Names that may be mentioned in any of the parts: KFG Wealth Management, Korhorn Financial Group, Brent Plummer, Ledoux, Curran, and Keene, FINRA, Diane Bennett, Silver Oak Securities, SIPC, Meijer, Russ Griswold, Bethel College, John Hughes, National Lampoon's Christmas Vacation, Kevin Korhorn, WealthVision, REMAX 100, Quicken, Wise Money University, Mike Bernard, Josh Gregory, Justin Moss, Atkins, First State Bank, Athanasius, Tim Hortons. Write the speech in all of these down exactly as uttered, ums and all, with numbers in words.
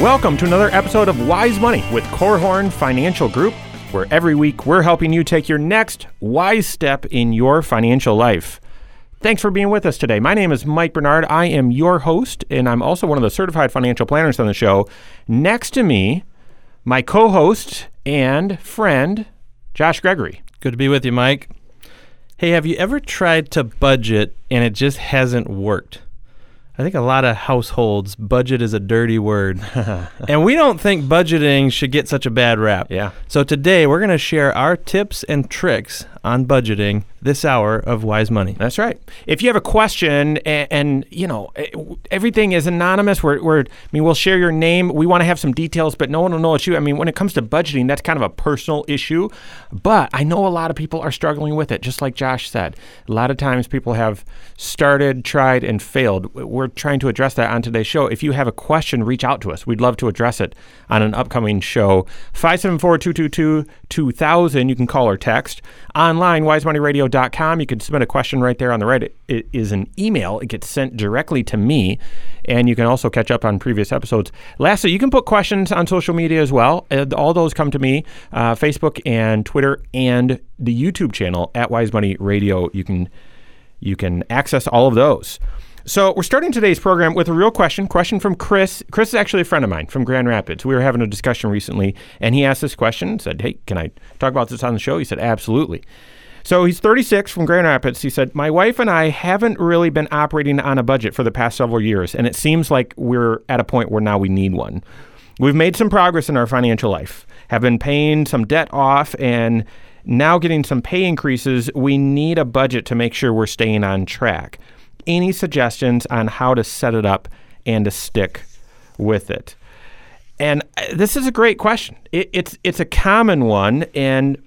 Welcome to another episode of Wise Money with Korhorn Financial Group, where every week we're helping you take your next wise step in your financial life. Thanks for being with us today. My name is Mike Bernard. I am your host, and I'm also one of the certified financial planners on the show. Next to me, my co-host and friend, Josh Gregory. Good to be with you, Mike. Hey, have you ever tried to budget and it just hasn't worked? I think a lot of households, budget is a dirty word. And we don't think budgeting should get such a bad rap. Yeah. So today we're going to share our tips and tricks on budgeting this hour of Wise Money. That's right. If you have a question and, and you know, everything is anonymous, we're, we're, I mean, we'll share your name. We want to have some details, but no one will know it's you. I mean, when it comes to budgeting, that's kind of a personal issue, but I know a lot of people are struggling with it, just like Josh said. A lot of times people have started, tried, and failed. We're trying to address that on today's show. If you have a question, reach out to us. We'd love to address it on an upcoming show. five seven four, two two two, two thousand. You can call or text. Online, wise money radio dot com. You can submit a question right there on the right. It, it is an email. It gets sent directly to me, and you can also catch up on previous episodes. Lastly, you can put questions on social media as well. All those come to me, uh, Facebook and Twitter and the YouTube channel at Wise Money Radio. You can, you can access all of those. So we're starting today's program with a real question, question from Chris. Chris is actually a friend of mine from Grand Rapids. We were having a discussion recently, and he asked this question, said, hey, can I talk about this on the show? He said, absolutely. So he's thirty-six from Grand Rapids. He said, my wife and I haven't really been operating on a budget for the past several years, and it seems like we're at a point where now we need one. We've made some progress in our financial life, have been paying some debt off, and now getting some pay increases. We need a budget to make sure we're staying on track. Any suggestions on how to set it up and to stick with it? And this is a great question. It, it's it's a common one, and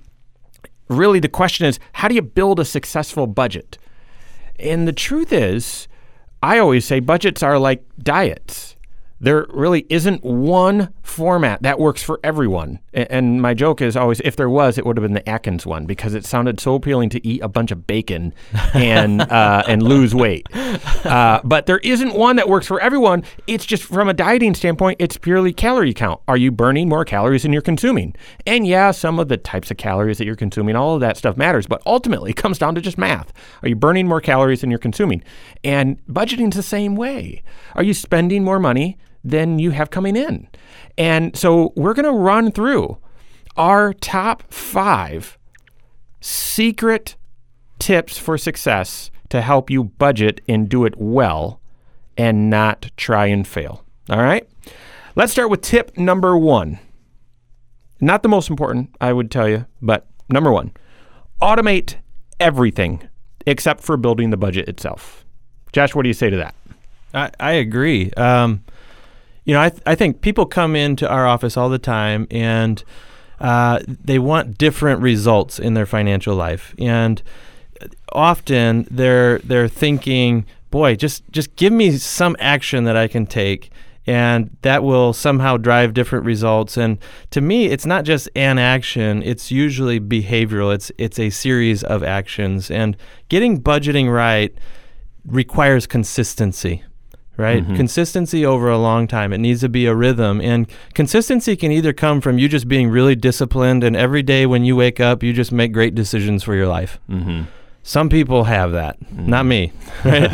really the question is, how do you build a successful budget? And the truth is, I always say budgets are like diets. There really isn't one format that works for everyone. And my joke is always, if there was, it would have been the Atkins one, because it sounded so appealing to eat a bunch of bacon and uh, and lose weight. Uh, but there isn't one that works for everyone. It's just, from a dieting standpoint, it's purely calorie count. Are you burning more calories than you're consuming? And yeah, some of the types of calories that you're consuming, all of that stuff matters, but ultimately it comes down to just math. Are you burning more calories than you're consuming? And budgeting's the same way. Are you spending more money than you have coming in? And so we're going to run through our top five secret tips for success to help you budget and do it well and not try and fail. All right. Let's start with tip number one. Not the most important, I would tell you, but number one, automate everything except for building the budget itself. Josh, what do you say to that? I, I agree. Um, You know, I, th- I think people come into our office all the time, and uh, they want different results in their financial life. And often they're they're thinking, boy, just, just give me some action that I can take, and that will somehow drive different results. And to me, it's not just an action. It's usually behavioral. It's, it's a series of actions. And getting budgeting right requires consistency. Right? Mm-hmm. Consistency over a long time. It needs to be a rhythm. And consistency can either come from you just being really disciplined, and every day when you wake up, you just make great decisions for your life. Mm-hmm. Some people have that, mm-hmm. Not me. Right?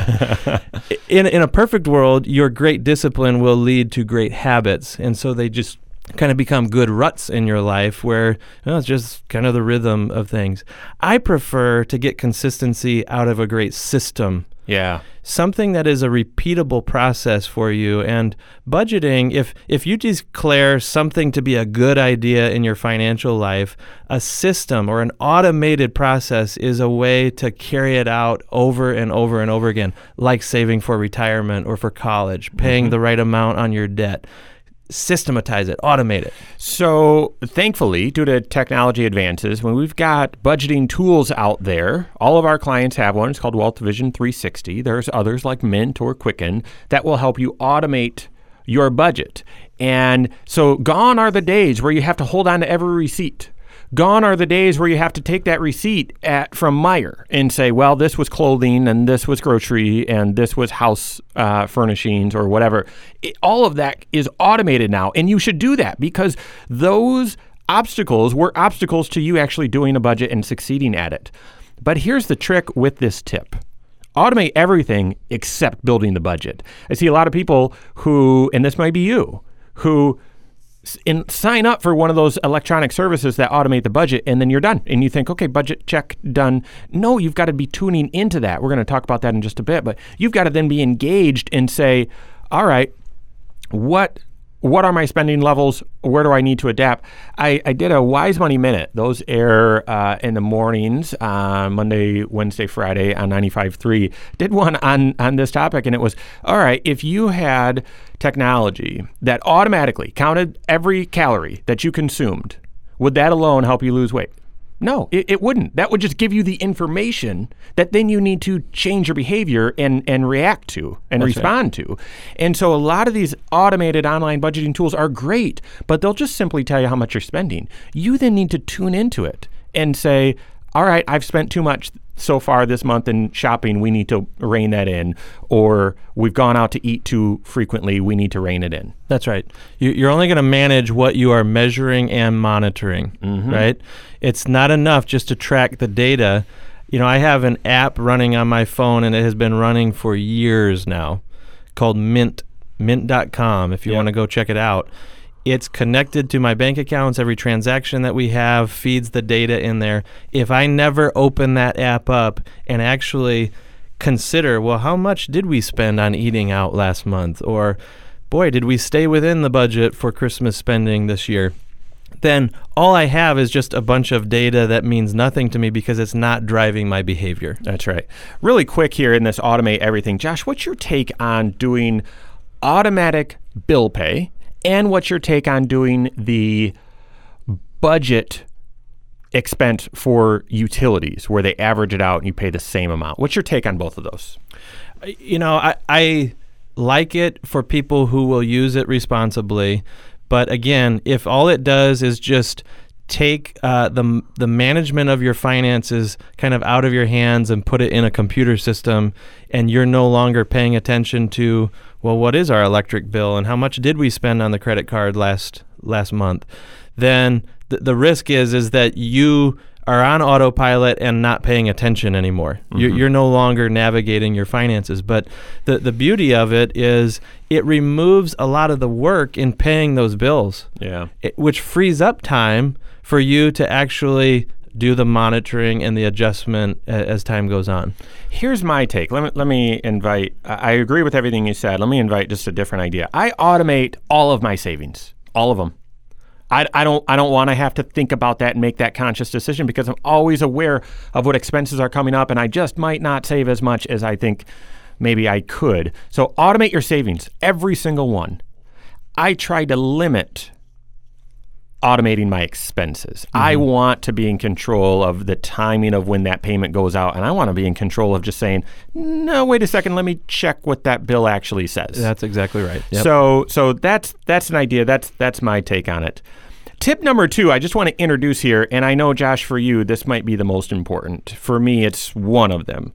in, in a perfect world, your great discipline will lead to great habits. And so they just kind of become good ruts in your life where, you know, it's just kind of the rhythm of things. I prefer to get consistency out of a great system. Yeah. Something that is a repeatable process for you. And budgeting, if if you declare something to be a good idea in your financial life, a system or an automated process is a way to carry it out over and over and over again, like saving for retirement or for college, paying mm-hmm. the right amount on your debt. systematize it, automate it? So thankfully, due to technology advances, when we've got budgeting tools out there, all of our clients have one. It's called WealthVision three sixty. There's others like Mint or Quicken that will help you automate your budget. And so gone are the days where you have to hold on to every receipt. Gone are the days where you have to take that receipt at from Meijer and say, well, this was clothing and this was grocery and this was house uh, furnishings or whatever. It, all of that is automated now. And you should do that because those obstacles were obstacles to you actually doing a budget and succeeding at it. But here's the trick with this tip. Automate everything except building the budget. I see a lot of people who, and this might be you, who and sign up for one of those electronic services that automate the budget, and then you're done. And you think, okay, budget check, done. No, you've got to be tuning into that. We're going to talk about that in just a bit, but you've got to then be engaged and say, all right, what what are my spending levels? Where do I need to adapt? I, I did a Wise Money Minute. Those air uh, in the mornings, uh, Monday, Wednesday, Friday on ninety-five point three. Did one on, on this topic, and it was, all right, if you had technology that automatically counted every calorie that you consumed, would that alone help you lose weight? No, it, it wouldn't. That would just give you the information that then you need to change your behavior and, and react to and That's respond right. to. And so a lot of these automated online budgeting tools are great, but they'll just simply tell you how much you're spending. You then need to tune into it and say, all right, I've spent too much so far this month in shopping. We need to rein that in. Or we've gone out to eat too frequently. We need to rein it in. That's right. You're only going to manage what you are measuring and monitoring, mm-hmm. right? It's not enough just to track the data. You know, I have an app running on my phone, and it has been running for years now called Mint, mint dot com, if you yep. want to go check it out. It's connected to my bank accounts. Every transaction that we have feeds the data in there. If I never open that app up and actually consider, well, how much did we spend on eating out last month? Or, boy, did we stay within the budget for Christmas spending this year? Then all I have is just a bunch of data that means nothing to me because it's not driving my behavior. That's right. Really quick here in this automate everything. Josh, what's your take on doing automatic bill pay? And what's your take on doing the budget expense for utilities where they average it out and you pay the same amount? What's your take on both of those? You know, I, I like it for people who will use it responsibly. But again, if all it does is just take uh, the the management of your finances kind of out of your hands and put it in a computer system, and you're no longer paying attention to, well, what is our electric bill and how much did we spend on the credit card last last month, then th- the risk is is that you are on autopilot and not paying attention anymore. Mm-hmm. You're, you're no longer navigating your finances. But the, the beauty of it is it removes a lot of the work in paying those bills, yeah. it, which frees up time for you to actually do the monitoring and the adjustment as time goes on. Here's my take. Let me, let me invite, I agree with everything you said. Let me invite just a different idea. I automate all of my savings, all of them. I, I don't I don't want to have to think about that and make that conscious decision because I'm always aware of what expenses are coming up, and I just might not save as much as I think maybe I could. So automate your savings, every single one. I try to limit automating my expenses. Mm-hmm. I want to be in control of the timing of when that payment goes out, and I want to be in control of just saying, no, wait a second, let me check what that bill actually says. That's exactly right. Yep. So so that's that's an idea. That's that's my take on it. Tip number two, I just want to introduce here, and I know, Josh, for you, this might be the most important. For me, it's one of them.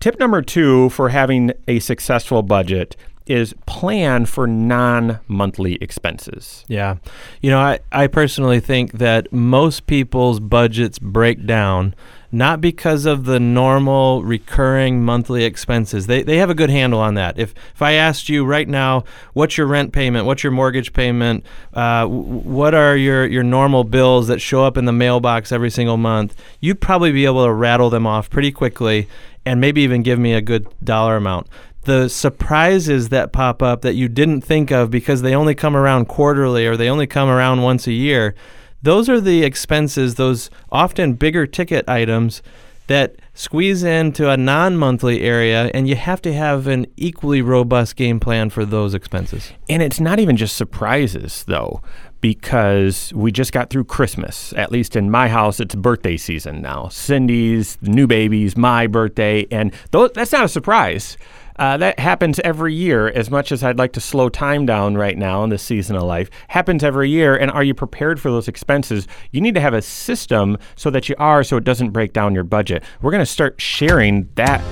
Tip number two for having a successful budget is plan for non-monthly expenses. Yeah. You know, I, I personally think that most people's budgets break down not because of the normal recurring monthly expenses. They they have a good handle on that. If if I asked you right now, what's your rent payment? What's your mortgage payment? Uh, w- what are your, your normal bills that show up in the mailbox every single month? You'd probably be able to rattle them off pretty quickly and maybe even give me a good dollar amount. The surprises that pop up that you didn't think of because they only come around quarterly or they only come around once a year, those are the expenses, those often bigger ticket items that squeeze into a non-monthly area, and you have to have an equally robust game plan for those expenses. And it's not even just surprises, though, because we just got through Christmas. At least in my house, it's birthday season now. Cindy's, new baby's, my birthday, and th- that's not a surprise. Uh, that happens every year. As much as I'd like to slow time down right now in this season of life, happens every year. And are you prepared for those expenses? You need to have a system so that you are, so it doesn't break down your budget. We're going to start sharing that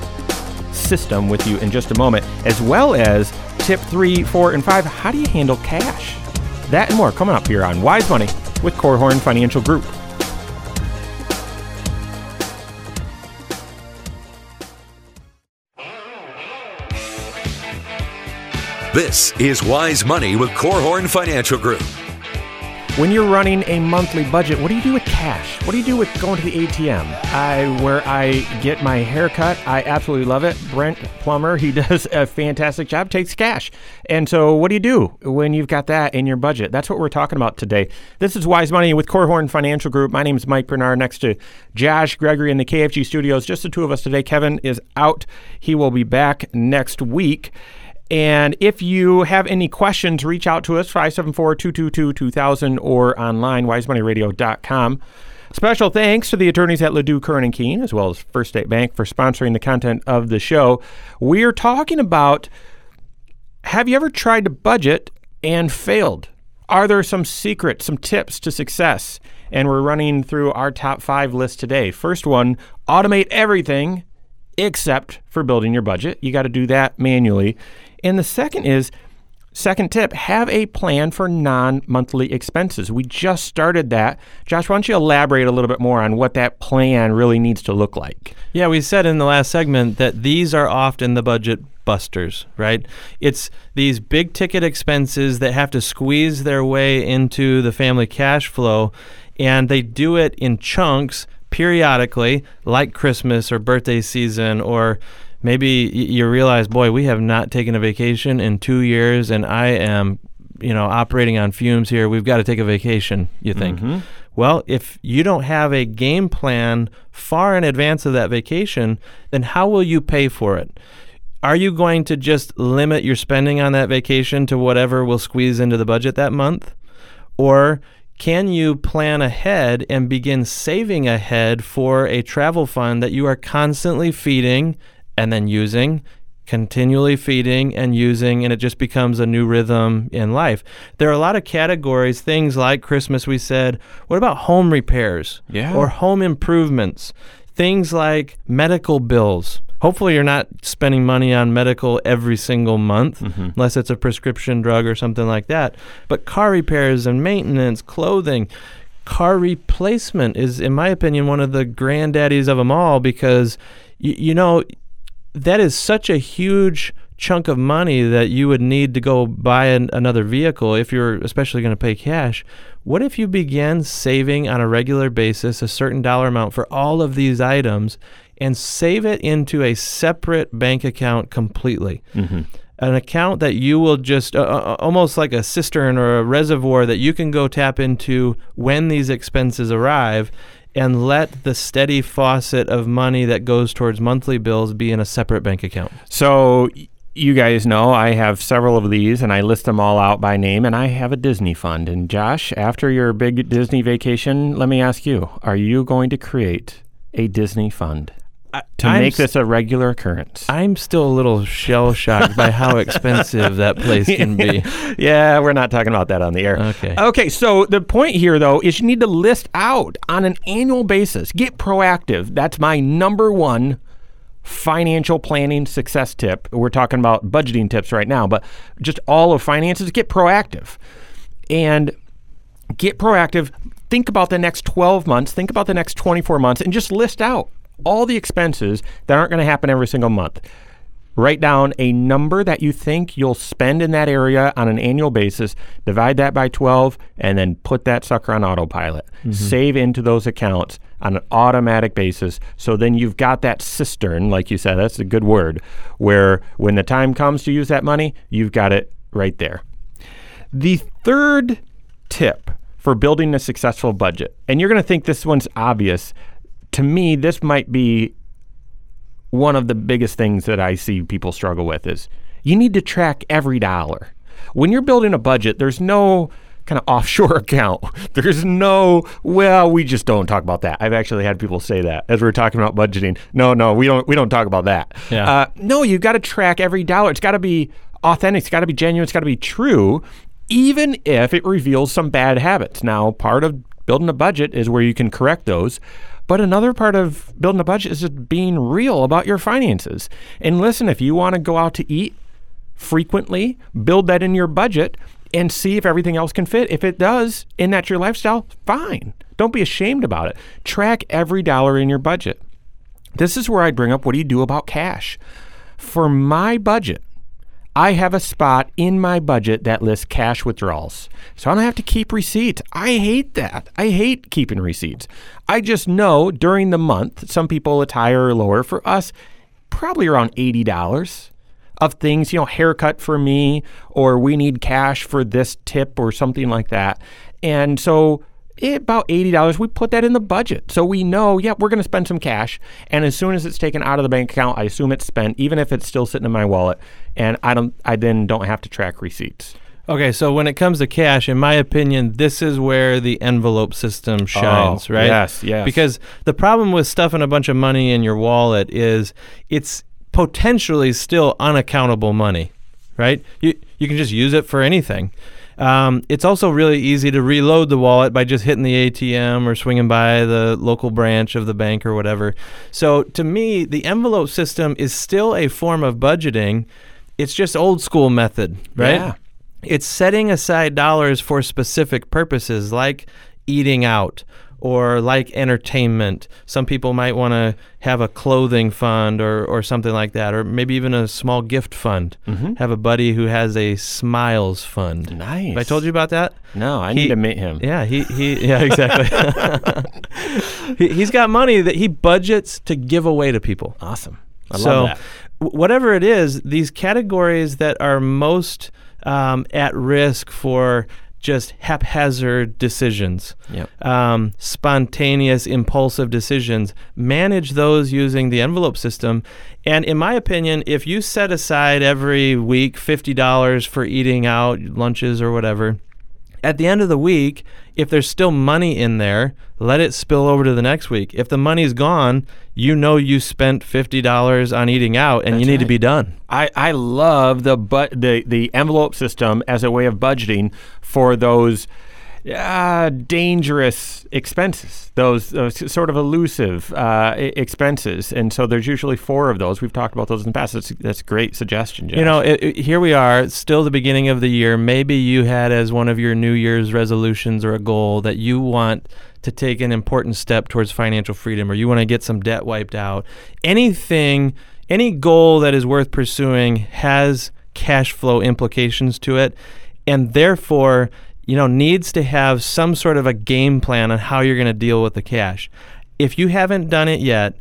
system with you in just a moment, as well as tip three, four, and five. How do you handle cash? That and more coming up here on Wise Money with Korhorn Financial Group. This is Wise Money with Korhorn Financial Group. When you're running a monthly budget, what do you do with cash? What do you do with going to the A T M? I, where I get my hair cut, I absolutely love it. Brent Plummer, he does a fantastic job, takes cash. And so what do you do when you've got that in your budget? That's what we're talking about today. This is Wise Money with Korhorn Financial Group. My name is Mike Bernard, next to Josh Gregory in the K F G studios. Just the two of us today. Kevin is out. He will be back next week. And if you have any questions, reach out to us, five seven four, two two two, two thousand or online, wise money radio dot com. Special thanks to the attorneys at Ledoux, Curran, and Keene, as well as First State Bank, for sponsoring the content of the show. We're talking about, have you ever tried to budget and failed? Are there some secrets, some tips to success? And we're running through our top five list today. First one, automate everything except for building your budget. You got to do that manually. And the second is, second tip, have a plan for non-monthly expenses. We just started that. Josh, why don't you elaborate a little bit more on what that plan really needs to look like? Yeah, we said in the last segment that these are often the budget busters, right? It's these big ticket expenses that have to squeeze their way into the family cash flow, and they do it in chunks periodically, like Christmas or birthday season, or maybe you realize, boy, we have not taken a vacation in two years and I am, you know, operating on fumes here. We've got to take a vacation, you think. Mm-hmm. Well, if you don't have a game plan far in advance of that vacation, then how will you pay for it? Are you going to just limit your spending on that vacation to whatever will squeeze into the budget that month? Or can you plan ahead and begin saving ahead for a travel fund that you are constantly feeding and then using, continually feeding and using, and it just becomes a new rhythm in life? There are a lot of categories, things like Christmas, we said. What about home repairs? Yeah. Or home improvements? Things like medical bills. Hopefully you're not spending money on medical every single month, mm-hmm. unless it's a prescription drug or something like that. But car repairs and maintenance, clothing, car replacement is, in my opinion, one of the granddaddies of them all, because, y- you know, that is such a huge chunk of money that you would need to go buy an, another vehicle if you're especially going to pay cash. What if you began saving on a regular basis a certain dollar amount for all of these items and save it into a separate bank account completely? Mm-hmm. An account that you will just, uh, almost like a cistern or a reservoir that you can go tap into when these expenses arrive, and let the steady faucet of money that goes towards monthly bills be in a separate bank account. So you guys know I have several of these, and I list them all out by name, and I have a Disney fund. And Josh, after your big Disney vacation, let me ask you, are you going to create a Disney fund to I'm make this a regular occurrence? I'm still a little shell-shocked by how expensive that place can be. Yeah, we're not talking about that on the air. Okay. Okay, so the point here, though, is you need to list out on an annual basis. Get proactive. That's my number one financial planning success tip. We're talking about budgeting tips right now, but just all of finances, get proactive. And get proactive. Think about the next twelve months. Think about the next twenty-four months, and just list out all the expenses that aren't going to happen every single month. Write down a number that you think you'll spend in that area on an annual basis, divide that by twelve, and then put that sucker on autopilot. Mm-hmm. Save into those accounts on an automatic basis, so then you've got that cistern, like you said, that's a good word, where when the time comes to use that money, you've got it right there. The third tip for building a successful budget, and you're going to think this one's obvious. To me, this might be one of the biggest things that I see people struggle with is you need to track every dollar. When you're building a budget, there's no kind of offshore account. There's no, well, we just don't talk about that. I've actually had people say that as we were talking about budgeting. No, no, we don't, we don't talk about that. Yeah. Uh, no, you got to track every dollar. It's got to be authentic. It's got to be genuine. It's got to be true, even if it reveals some bad habits. Now, part of building a budget is where you can correct those. But another part of building a budget is just being real about your finances. And listen, if you want to go out to eat frequently, build that in your budget and see if everything else can fit. If it does, and that's your lifestyle, fine. Don't be ashamed about it. Track every dollar in your budget. This is where I bring up, what do you do about cash? For my budget, I have a spot in my budget that lists cash withdrawals. So I don't have to keep receipts. I hate that. I hate keeping receipts. I just know during the month, some people it's higher or lower. For us, probably around eighty dollars of things, you know, haircut for me, or we need cash for this tip or something like that. And so it, about eighty dollars, we put that in the budget. So we know, yeah, we're going to spend some cash. And as soon as it's taken out of the bank account, I assume it's spent, even if it's still sitting in my wallet. And I don't, I then don't have to track receipts. Okay, so when it comes to cash, in my opinion, this is where the envelope system shines, oh, right? Yes, yes. Because the problem with stuffing a bunch of money in your wallet is it's potentially still unaccountable money, right? You you can just use it for anything. Um, it's also really easy to reload the wallet by just hitting the A T M or swinging by the local branch of the bank or whatever. So to me, the envelope system is still a form of budgeting. It's just old school method, right? Yeah. It's setting aside dollars for specific purposes like eating out, or like entertainment. Some people might want to have a clothing fund or, or something like that, or maybe even a small gift fund. Mm-hmm. Have a buddy who has a smiles fund. Nice. Have I told you about that? No, I he, need to meet him. Yeah, he, he yeah, exactly. he, he's got money that he budgets to give away to people. Awesome. I so, love that. Whatever it is, these categories that are most um, at risk for just haphazard decisions, yep. um, spontaneous, impulsive decisions, manage those using the envelope system. And in my opinion, if you set aside every week fifty dollars for eating out, lunches or whatever, at the end of the week, if there's still money in there, let it spill over to the next week. If the money's gone, you know you spent fifty dollars on eating out, and That's you need right. to be done. I, I love the, but the the envelope system as a way of budgeting for those uh, dangerous expenses, those, those sort of elusive uh, expenses. And so there's usually four of those. We've talked about those in the past. That's, that's a great suggestion, Josh. You know, it, it, here we are. It's still the beginning of the year. Maybe you had as one of your New Year's resolutions or a goal that you want to take an important step towards financial freedom, or you want to get some debt wiped out. Anything, any goal that is worth pursuing has cash flow implications to it, and therefore, you know, needs to have some sort of a game plan on how you're going to deal with the cash. If you haven't done it yet,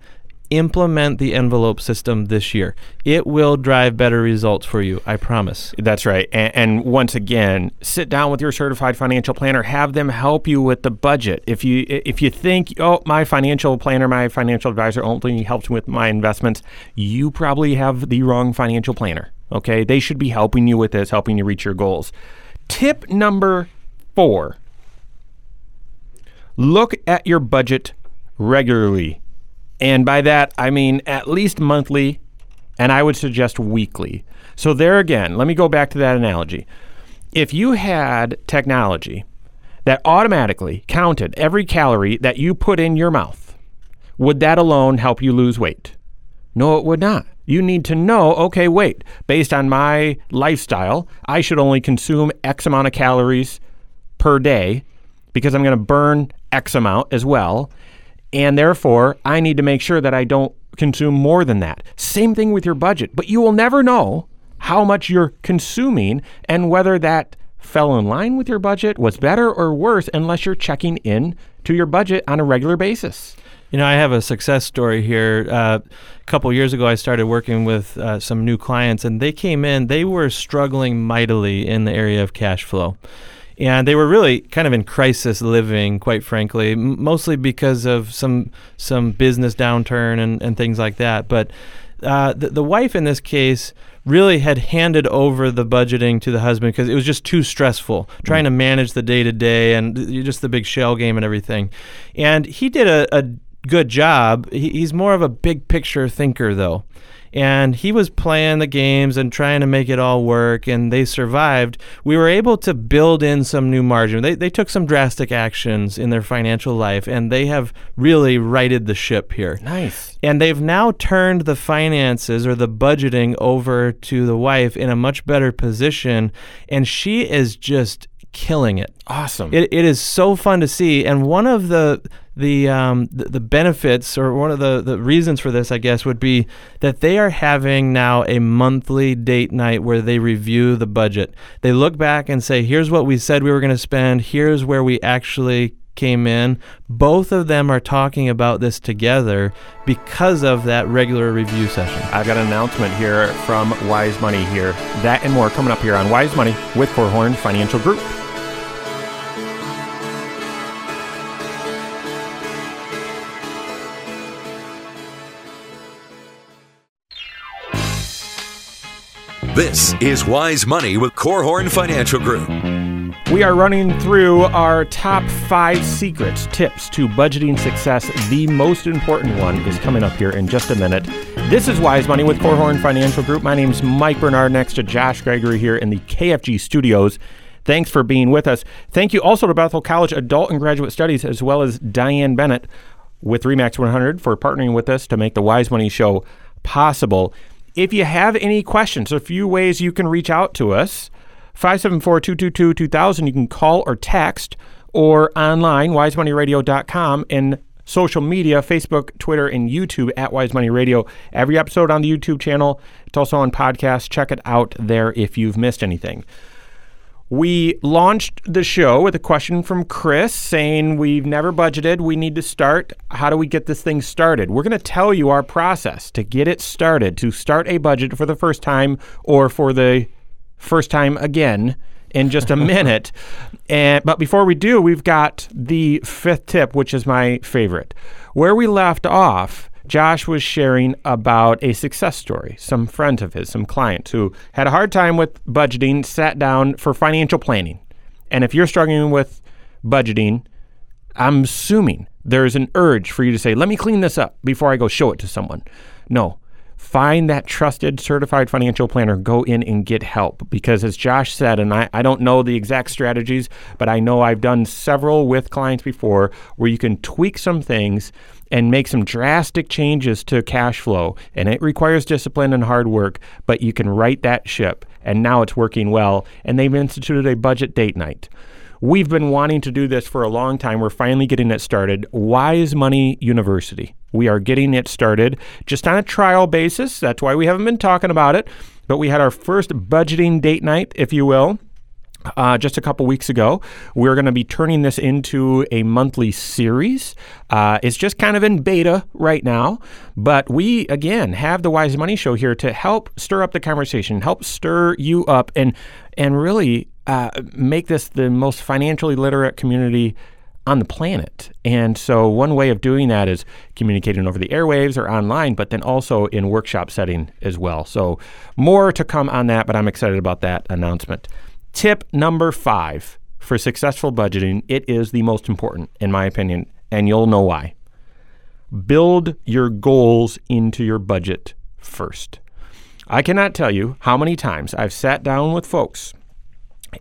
implement the envelope system this year. It will drive better results for you, I promise. That's right. And, and once again, sit down with your certified financial planner. Have them help you with the budget. If you if you think, oh, my financial planner, my financial advisor only helps with my investments, you probably have the wrong financial planner. Okay? They should be helping you with this, helping you reach your goals. Tip number four, look at your budget regularly. And by that, I mean at least monthly, and I would suggest weekly. So there again, let me go back to that analogy. If you had technology that automatically counted every calorie that you put in your mouth, would that alone help you lose weight? No, it would not. You need to know, okay, wait, based on my lifestyle, I should only consume X amount of calories per day because I'm going to burn X amount as well. And therefore, I need to make sure that I don't consume more than that. Same thing with your budget. But you will never know how much you're consuming and whether that fell in line with your budget, was better or worse, unless you're checking in to your budget on a regular basis. You know, I have a success story here. Uh, a couple years ago, I started working with uh, some new clients, and they came in. They were struggling mightily in the area of cash flow. And they were really kind of in crisis living, quite frankly, m- mostly because of some some business downturn and, and things like that. But uh, the, the wife in this case really had handed over the budgeting to the husband because it was just too stressful trying to manage the day-to-day and just the big shell game and everything. And he did a, a good job. He, he's more of a big-picture thinker, though. And he was playing the games and trying to make it all work, and they survived. We were able to build in some new margin. They they took some drastic actions in their financial life, and they have really righted the ship here. Nice. And they've now turned the finances or the budgeting over to the wife in a much better position, and she is just killing it. Awesome. It, it is so fun to see, and one of the the um, the, the benefits or one of the, the reasons for this, I guess, would be that they are having now a monthly date night where they review the budget. They look back and say, here's what we said we were going to spend, here's where we actually came in. Both of them are talking about this together because of that regular review session. I've got an announcement here from Wise Money here. That and more coming up here on Wise Money with Korhorn Financial Group. This is Wise Money with Korhorn Financial Group. We are running through our top five secrets, tips to budgeting success. The most important one is coming up here in just a minute. This is Wise Money with Korhorn Financial Group. My name's Mike Bernard, next to Josh Gregory here in the K F G studios. Thanks for being with us. Thank you also to Bethel College Adult and Graduate Studies, as well as Diane Bennett with REMAX one hundred for partnering with us to make the Wise Money Show possible. If you have any questions, a few ways you can reach out to us. five seven four, two two two, two thousand. You can call or text or online, wise money radio dot com, and social media, Facebook, Twitter, and YouTube at Wise Money Radio. Every episode on the YouTube channel. It's also on podcast. Check it out there if you've missed anything. We launched the show with a question from Chris saying, we've never budgeted. We need to start. How do we get this thing started? We're going to tell you our process to get it started, to start a budget for the first time or for the first time again in just a minute. And but before we do, we've got the fifth tip, which is my favorite. Where we left off, Josh was sharing about a success story, some friend of his, some client who had a hard time with budgeting, sat down for financial planning. And if you're struggling with budgeting, I'm assuming there's an urge for you to say, let me clean this up before I go show it to someone. No, find that trusted, certified financial planner, go in and get help. Because as Josh said, and I, I don't know the exact strategies, but I know I've done several with clients before where you can tweak some things and make some drastic changes to cash flow. And it requires discipline and hard work, but you can right that ship. And now it's working well. And they've instituted a budget date night. We've been wanting to do this for a long time. We're finally getting it started. Wise Money University. We are getting it started just on a trial basis. That's why we haven't been talking about it. But we had our first budgeting date night, if you will, Uh, just a couple weeks ago. We're going to be turning this into a monthly series. Uh, it's just kind of in beta right now, but we, again, have the Wise Money Show here to help stir up the conversation, help stir you up, and and really uh, make this the most financially literate community on the planet. And so one way of doing that is communicating over the airwaves or online, but then also in workshop setting as well. So more to come on that, but I'm excited about that announcement. Tip number five for successful budgeting, it is the most important, in my opinion, and you'll know why. Build your goals into your budget first. I cannot tell you how many times I've sat down with folks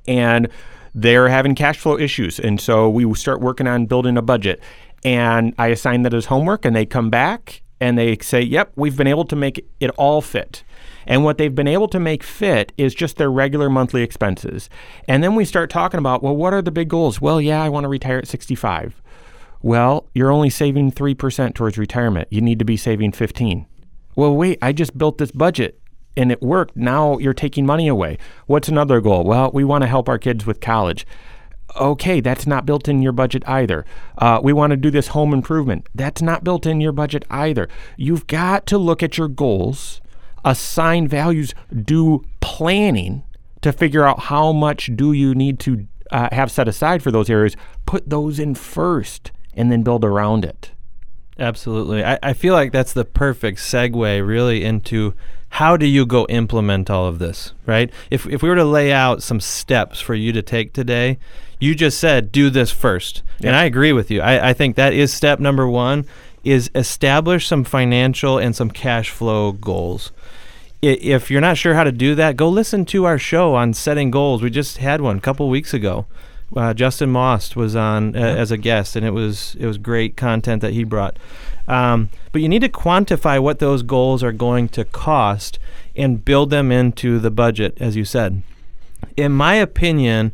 and they're having cash flow issues, and so we start working on building a budget, and I assign that as homework, and they come back and they say, yep, we've been able to make it all fit. And what they've been able to make fit is just their regular monthly expenses. And then we start talking about, well, what are the big goals? Well, yeah, I want to retire at sixty-five. Well, you're only saving three percent towards retirement. You need to be saving fifteen. Well, wait, I just built this budget and it worked. Now you're taking money away. What's another goal? Well, we want to help our kids with college. Okay, that's not built in your budget either. Uh, we want to do this home improvement. That's not built in your budget either. You've got to look at your goals, assign values, do planning to figure out how much do you need to uh, have set aside for those areas. Put those in first and then build around it. Absolutely. I, I feel like that's the perfect segue really into how do you go implement all of this, right? If if we were to lay out some steps for you to take today, you just said do this first. Yep. And I agree with you. I, I think that is step number one, is establish some financial and some cash flow goals. If you're not sure how to do that, go listen to our show on setting goals. We just had one a couple weeks ago. Uh, Justin Moss was on uh, yeah. as a guest, and it was it was great content that he brought. Um, but you need to quantify what those goals are going to cost and build them into the budget, as you said. In my opinion,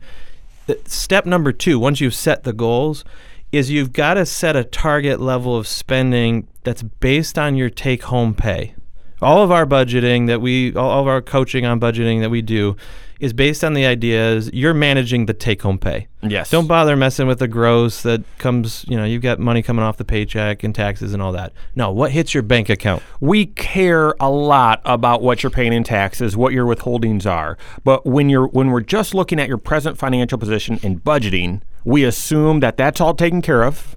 step number two, once you've set the goals, is you've got to set a target level of spending that's based on your take-home pay. All of our budgeting that we, all of our coaching on budgeting that we do is based on the ideas you're managing the take-home pay. Yes. Don't bother messing with the gross that comes, you know, you've got money coming off the paycheck and taxes and all that. No, what hits your bank account? We care a lot about what you're paying in taxes, what your withholdings are. But when you're when we're just looking at your present financial position and budgeting, we assume that that's all taken care of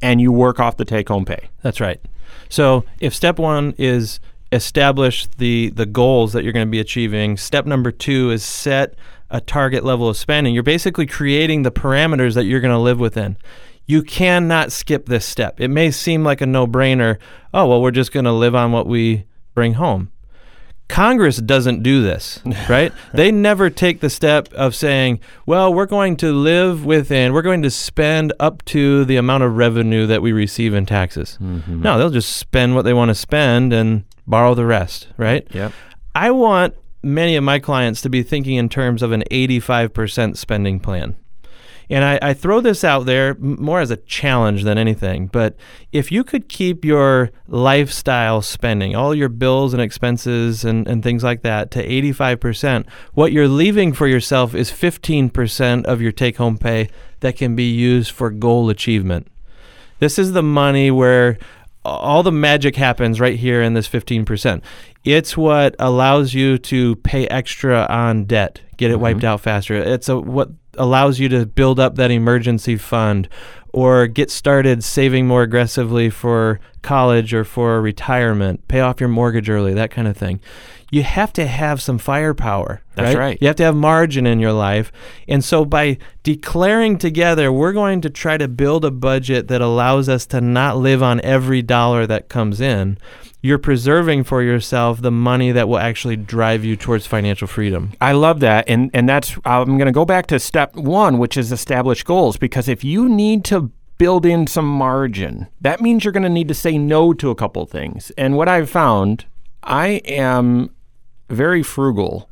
and you work off the take-home pay. That's right. So if step one is establish the, the goals that you're going to be achieving. Step number two is set a target level of spending. You're basically creating the parameters that you're going to live within. You cannot skip this step. It may seem like a no-brainer. Oh, well, we're just going to live on what we bring home. Congress doesn't do this, right? They never take the step of saying, well, we're going to live within, we're going to spend up to the amount of revenue that we receive in taxes. Mm-hmm. No, they'll just spend what they want to spend and borrow the rest, right? Yep. I want many of my clients to be thinking in terms of an eighty-five percent spending plan. And I, I throw this out there more as a challenge than anything, but if you could keep your lifestyle spending, all your bills and expenses and, and things like that to eighty-five percent, what you're leaving for yourself is fifteen percent of your take-home pay that can be used for goal achievement. This is the money where all the magic happens right here in this fifteen percent. It's what allows you to pay extra on debt, get it mm-hmm. wiped out faster. It's a, what allows you to build up that emergency fund or get started saving more aggressively for college or for retirement, pay off your mortgage early, that kind of thing. You have to have some firepower. That's right. right. You have to have margin in your life. And so by declaring together, we're going to try to build a budget that allows us to not live on every dollar that comes in. You're preserving for yourself the money that will actually drive you towards financial freedom. I love that. And and that's, I'm going to go back to step one, which is establish goals, because if you need to build in some margin, that means you're going to need to say no to a couple things. And what I've found, I am very frugal.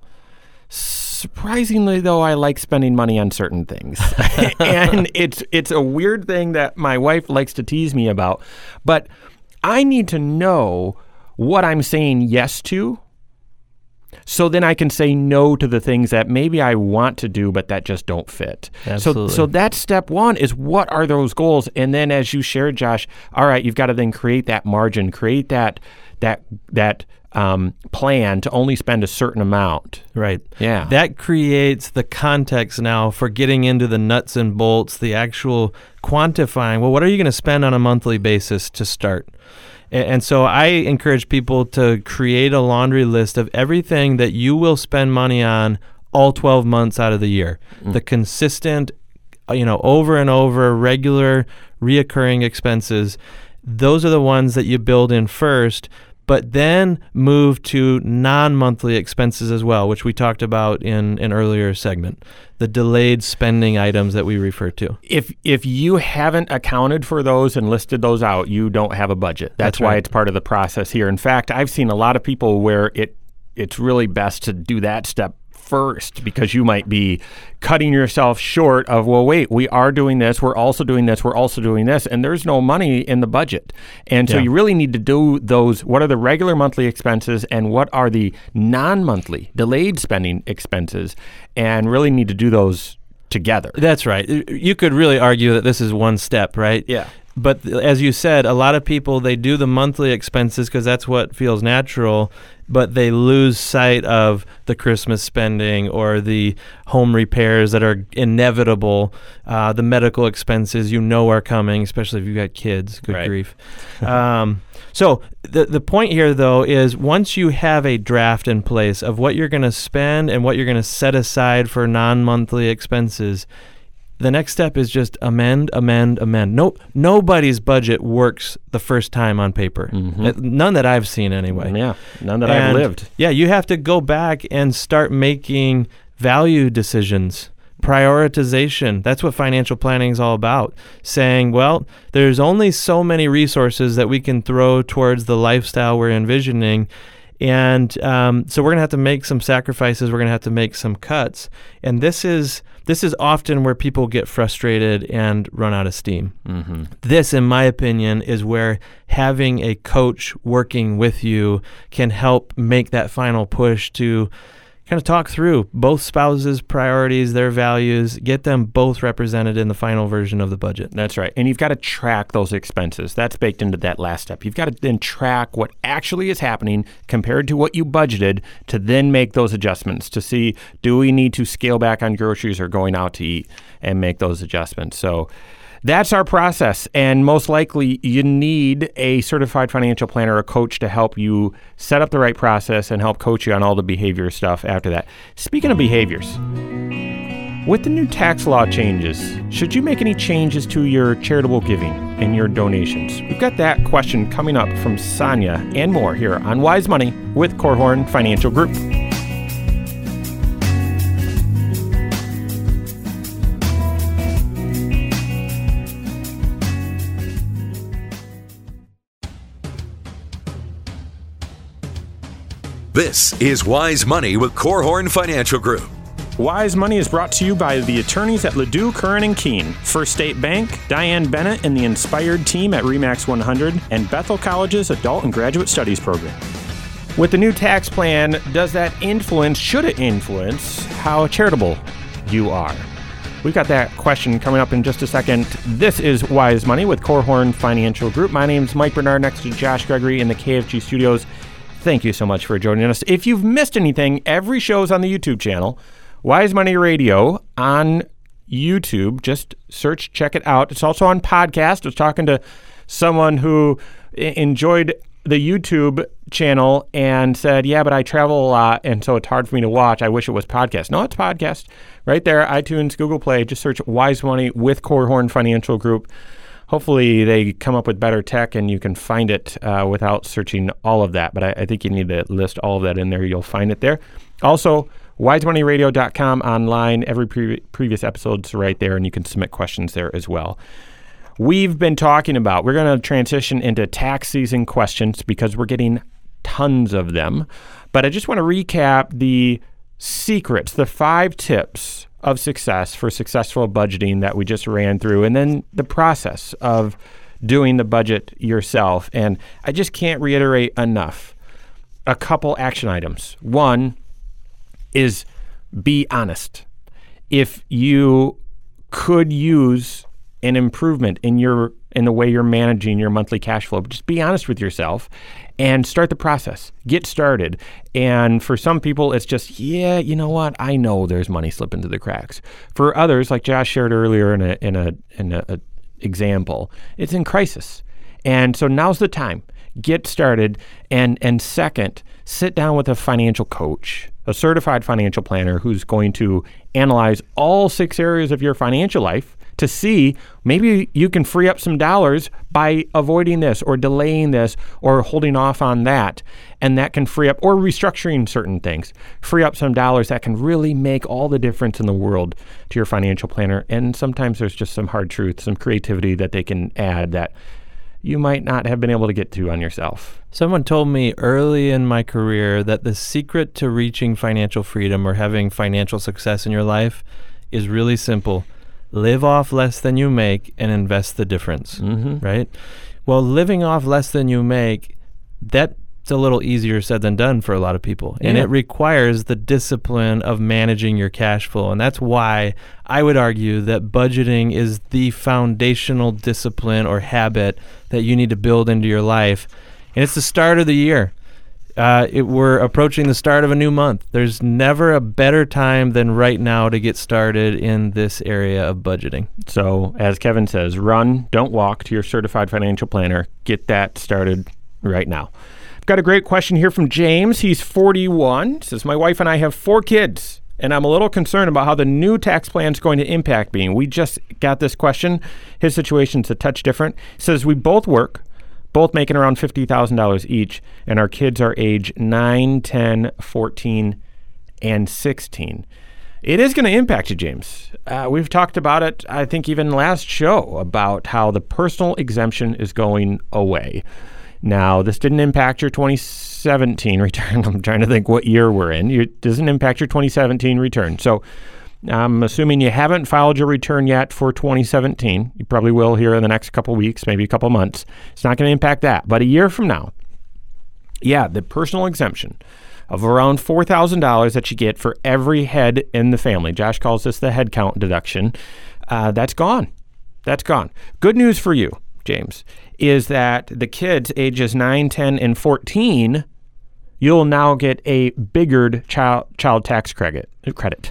Surprisingly, though, I like spending money on certain things. And it's it's a weird thing that my wife likes to tease me about. But I need to know what I'm saying yes to, so then I can say no to the things that maybe I want to do, but that just don't fit. Absolutely. So, so that's step one, is what are those goals? And then as you shared, Josh, all right, you've got to then create that margin, create that that that um, plan to only spend a certain amount. Right. Yeah. That creates the context now for getting into the nuts and bolts, the actual quantifying. Well, what are you going to spend on a monthly basis to start? And so I encourage people to create a laundry list of everything that you will spend money on all twelve months out of the year. Mm. The consistent, you know, over and over, regular, reoccurring expenses. Those are the ones that you build in first, but then move to non-monthly expenses as well, which we talked about in an earlier segment, the delayed spending items that we refer to. If if you haven't accounted for those and listed those out, you don't have a budget. That's, That's why right. It's part of the process here. In fact, I've seen a lot of people where it it's really best to do that step first, because you might be cutting yourself short of, well, wait, we are doing this, we're also doing this, we're also doing this, and there's no money in the budget. And so yeah. you really need to do those, what are the regular monthly expenses and what are the non-monthly delayed spending expenses, and really need to do those together. That's right. You could really argue that this is one step, right? Yeah. But as you said, a lot of people, they do the monthly expenses because that's what feels natural, but they lose sight of the Christmas spending or the home repairs that are inevitable, uh, the medical expenses you know are coming, especially if you've got kids. Good right. grief. um, so the the point here, though, is once you have a draft in place of what you're going to spend and what you're going to set aside for non-monthly expenses, the next step is just amend, amend, amend. No, nobody's budget works the first time on paper. Mm-hmm. None that I've seen anyway. Yeah, none that and I've lived. Yeah, you have to go back and start making value decisions, prioritization. That's what financial planning is all about. Saying, well, there's only so many resources that we can throw towards the lifestyle we're envisioning. And um, so we're going to have to make some sacrifices. We're going to have to make some cuts. And this is this is often where people get frustrated and run out of steam. Mm-hmm. This, in my opinion, is where having a coach working with you can help make that final push to kind of talk through both spouses' priorities, their values, get them both represented in the final version of the budget. That's right. And you've got to track those expenses. That's baked into that last step. You've got to then track what actually is happening compared to what you budgeted to then make those adjustments to see, do we need to scale back on groceries or going out to eat, and make those adjustments. So that's our process, and most likely you need a certified financial planner or coach to help you set up the right process and help coach you on all the behavior stuff after that. Speaking of behaviors, with the new tax law changes, should you make any changes to your charitable giving and your donations? We've got that question coming up from Sonia and more here on Wise Money with Korhorn Financial Group. This is Wise Money with Korhorn Financial Group. Wise Money is brought to you by the attorneys at Ledoux, Curran, and Keene, First State Bank, Diane Bennett and the Inspired team at REMAX one hundred, and Bethel College's Adult and Graduate Studies program. With the new tax plan, does that influence, should it influence, how charitable you are? We've got that question coming up in just a second. This is Wise Money with Korhorn Financial Group. My name's Mike Bernard, next to Josh Gregory in the K F G studios. Thank you so much for joining us. If you've missed anything, every show's on the YouTube channel, Wise Money Radio on YouTube. Just search, check it out. It's also on podcast. I was talking to someone who enjoyed the YouTube channel and said, yeah, but I travel a lot, and so it's hard for me to watch. I wish it was podcast. No, it's podcast. Right there, iTunes, Google Play. Just search Wise Money with Korhorn Financial Group. Hopefully they come up with better tech and you can find it uh, without searching all of that. But I, I think you need to list all of that in there. You'll find it there. Also, wise money radio dot com online. Every pre- previous episode's right there, and you can submit questions there as well. We've been talking about, we're going to transition into tax season questions because we're getting tons of them. But I just want to recap the secrets, the five tips of success for successful budgeting that we just ran through, and then the process of doing the budget yourself. And I just can't reiterate enough a couple action items. One is be honest. If you could use an improvement in your in the way you're managing your monthly cash flow, just be honest with yourself and start the process. Get started. And for some people, it's just, yeah, you know what? I know there's money slipping through the cracks. For others, like Josh shared earlier in a in a in a, a example, it's in crisis. And so now's the time. Get started. And and second, sit down with a financial coach, a certified financial planner who's going to analyze all six areas of your financial life to see maybe you can free up some dollars by avoiding this or delaying this or holding off on that. And that can free up, or restructuring certain things, free up some dollars that can really make all the difference in the world to your financial planner. And sometimes there's just some hard truth, some creativity that they can add that you might not have been able to get to on yourself. Someone told me early in my career that the secret to reaching financial freedom or having financial success in your life is really simple. Live off less than you make and invest the difference, mm-hmm. right? Well, living off less than you make, that it's a little easier said than done for a lot of people. And yeah. it requires the discipline of managing your cash flow. And that's why I would argue that budgeting is the foundational discipline or habit that you need to build into your life. And it's the start of the year. Uh, it, we're approaching the start of a new month. There's never a better time than right now to get started in this area of budgeting. So as Kevin says, run, don't walk to your certified financial planner. Get that started right now. I've got a great question here from James. He's forty-one. Says, my wife and I have four kids, and I'm a little concerned about how the new tax plan is going to impact me. We just got this question. His situation's a touch different. Says, we both work, both making around fifty thousand dollars each, and our kids are age nine, ten, fourteen, and sixteen. It is going to impact you, James. Uh, we've talked about it, I think, even last show, about how the personal exemption is going away. Now, this didn't impact your twenty seventeen return. I'm trying to think what year we're in. It doesn't impact your twenty seventeen return. So I'm assuming you haven't filed your return yet for twenty seventeen. You probably will here in the next couple weeks, maybe a couple months. It's not going to impact that. But a year from now, yeah, the personal exemption of around four thousand dollars that you get for every head in the family. Josh calls this the head count deduction. Uh, that's gone. That's gone. Good news for you, James, is that the kids ages nine, ten, and fourteen, you'll now get a bigger child child tax credit. Credit.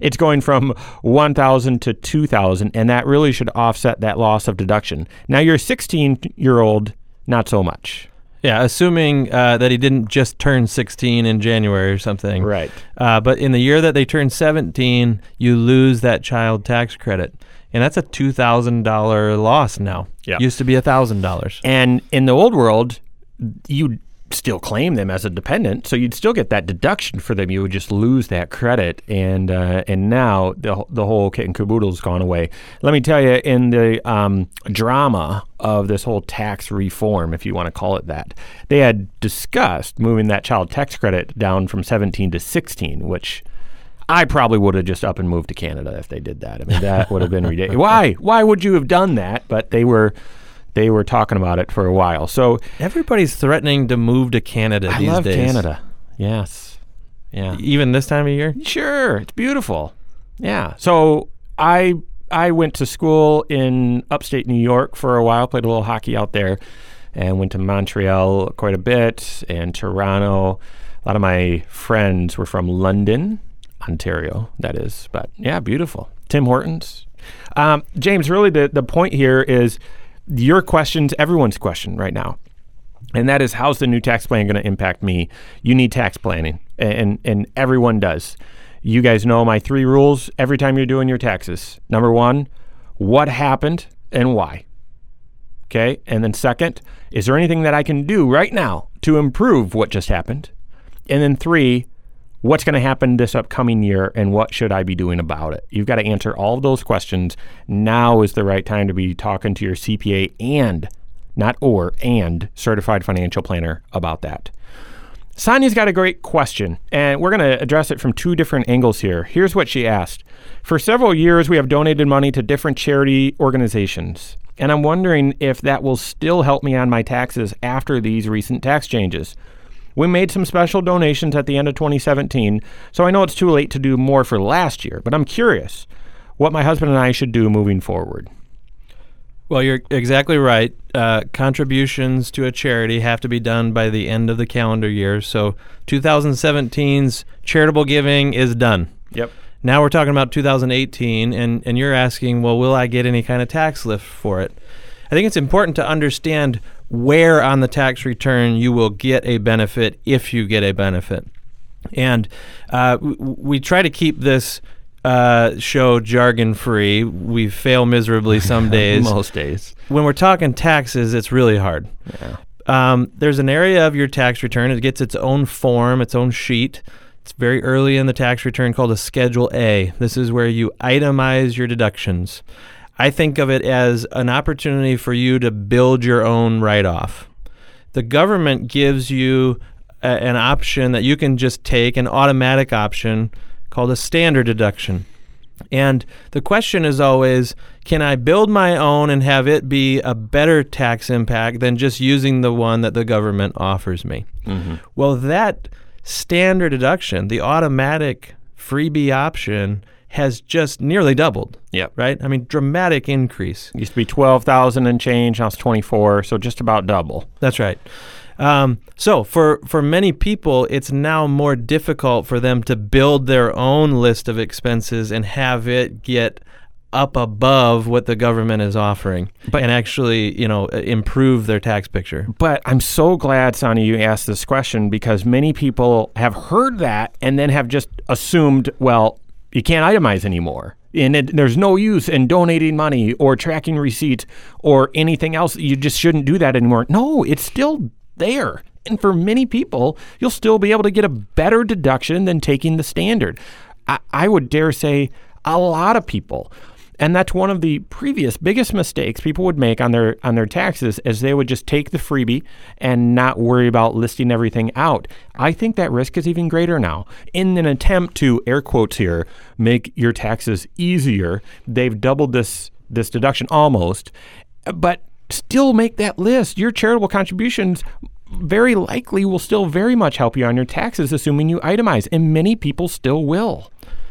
It's going from one thousand dollars to two thousand dollars, and that really should offset that loss of deduction. Now, your sixteen-year-old, not so much. Yeah, assuming uh, that he didn't just turn sixteen in January or something. Right. Uh, but in the year that they turn seventeen, you lose that child tax credit. And that's a two thousand dollars loss now. Yeah. Used to be one thousand dollars. And in the old world, you'd still claim them as a dependent, so you'd still get that deduction for them. You would just lose that credit. And uh, and now the, the whole kit and caboodle's gone away. Let me tell you, in the um, drama of this whole tax reform, if you want to call it that, they had discussed moving that child tax credit down from seventeen to sixteen, which I probably would have just up and moved to Canada if they did that. I mean, that would have been ridiculous. Why? Why would you have done that? But they were they were talking about it for a while. So everybody's threatening to move to Canada I these love days. Canada. Yes. Yeah. Even this time of year? Sure. It's beautiful. Yeah. So I I went to school in upstate New York for a while, played a little hockey out there, and went to Montreal quite a bit and Toronto. A lot of my friends were from London, Ontario, that is. But yeah, beautiful. Tim Hortons. Um, James, really the, the point here is your question's everyone's question right now. And that is, how's the new tax plan going to impact me? You need tax planning, and, and everyone does. You guys know my three rules every time you're doing your taxes. Number one, what happened and why? Okay. And then second, is there anything that I can do right now to improve what just happened? And then three, what's going to happen this upcoming year, and what should I be doing about it? You've got to answer all of those questions. Now is the right time to be talking to your C P A and, not or, and certified financial planner about that. Sonia's got a great question, and we're going to address it from two different angles here. Here's what she asked. For several years, we have donated money to different charity organizations, and I'm wondering if that will still help me on my taxes after these recent tax changes. We made some special donations at the end of twenty seventeen, so I know it's too late to do more for last year, but I'm curious what my husband and I should do moving forward. Well, you're exactly right. Uh, contributions to a charity have to be done by the end of the calendar year, so twenty seventeen's charitable giving is done. Yep. Now we're talking about two thousand eighteen, and, and you're asking, well, will I get any kind of tax lift for it? I think it's important to understand where on the tax return you will get a benefit if you get a benefit. And uh, we, we try to keep this uh, show jargon-free. We fail miserably some days. Most days. When we're talking taxes, it's really hard. Yeah. Um, there's an area of your tax return. It gets its own form, its own sheet. It's very early in the tax return, called a Schedule A. This is where you itemize your deductions. I think of it as an opportunity for you to build your own write-off. The government gives you a, an option that you can just take, an automatic option called a standard deduction. And the question is always, can I build my own and have it be a better tax impact than just using the one that the government offers me? Mm-hmm. Well, that standard deduction, the automatic freebie option, has just nearly doubled. Yeah. Right? I mean, dramatic increase. It used to be twelve thousand and change, now it's twenty-four, so just about double. That's right. Um, so for, for many people, it's now more difficult for them to build their own list of expenses and have it get up above what the government is offering, but, and actually, you know, improve their tax picture. But I'm so glad, Sonny, you asked this question, because many people have heard that and then have just assumed, well, you can't itemize anymore. And it, there's no use in donating money or tracking receipts or anything else. You just shouldn't do that anymore. No, it's still there. And for many people, you'll still be able to get a better deduction than taking the standard. I, I would dare say a lot of people. And that's one of the previous biggest mistakes people would make on their on their taxes, is they would just take the freebie and not worry about listing everything out. I think that risk is even greater now. In an attempt to, air quotes here, make your taxes easier, they've doubled this this deduction almost. But still make that list. Your charitable contributions very likely will still very much help you on your taxes, assuming you itemize, and many people still will.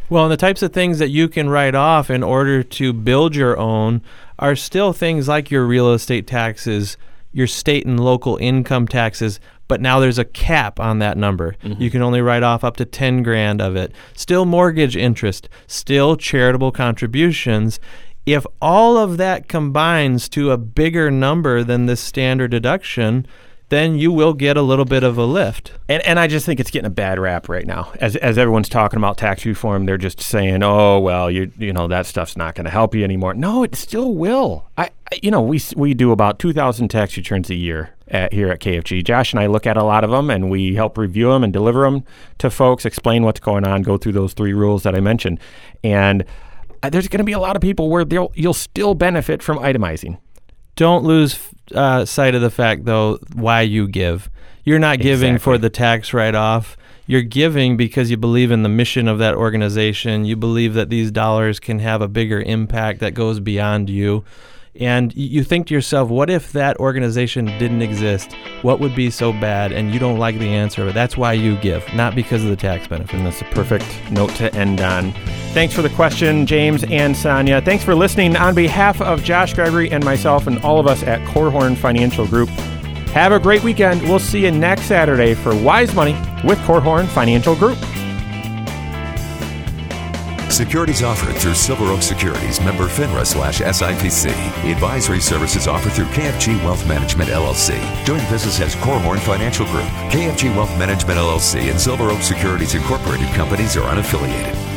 Well, and the types of things that you can write off in order to build your own are still things like your real estate taxes, your state and local income taxes, but now there's a cap on that number. Mm-hmm. You can only write off up to ten grand of it. Still mortgage interest, still charitable contributions. If all of that combines to a bigger number than this standard deduction, then you will get a little bit of a lift. And and I just think it's getting a bad rap right now. As as everyone's talking about tax reform, they're just saying, oh, well, you you know, that stuff's not going to help you anymore. No, it still will. I, I you know, we we do about two thousand tax returns a year at, here at K F G. Josh and I look at a lot of them, and we help review them and deliver them to folks, explain what's going on, go through those three rules that I mentioned. And there's going to be a lot of people where they'll, you'll still benefit from itemizing. Don't lose uh, sight of the fact, though, why you give. You're not giving exactly. for the tax write-off. You're giving because you believe in the mission of that organization. You believe that these dollars can have a bigger impact that goes beyond you. And you think to yourself, what if that organization didn't exist? What would be so bad? And you don't like the answer, but that's why you give, not because of the tax benefit. And that's a perfect note to end on. Thanks for the question, James and Sonia. Thanks for listening. On behalf of Josh Gregory and myself and all of us at Korhorn Financial Group, have a great weekend. We'll see you next Saturday for Wise Money with Korhorn Financial Group. Securities offered through Silver Oak Securities, member FINRA slash S I P C. Advisory services offered through K F G Wealth Management, L L C. Doing business as Korhorn Financial Group. K F G Wealth Management, L L C and Silver Oak Securities Incorporated companies are unaffiliated.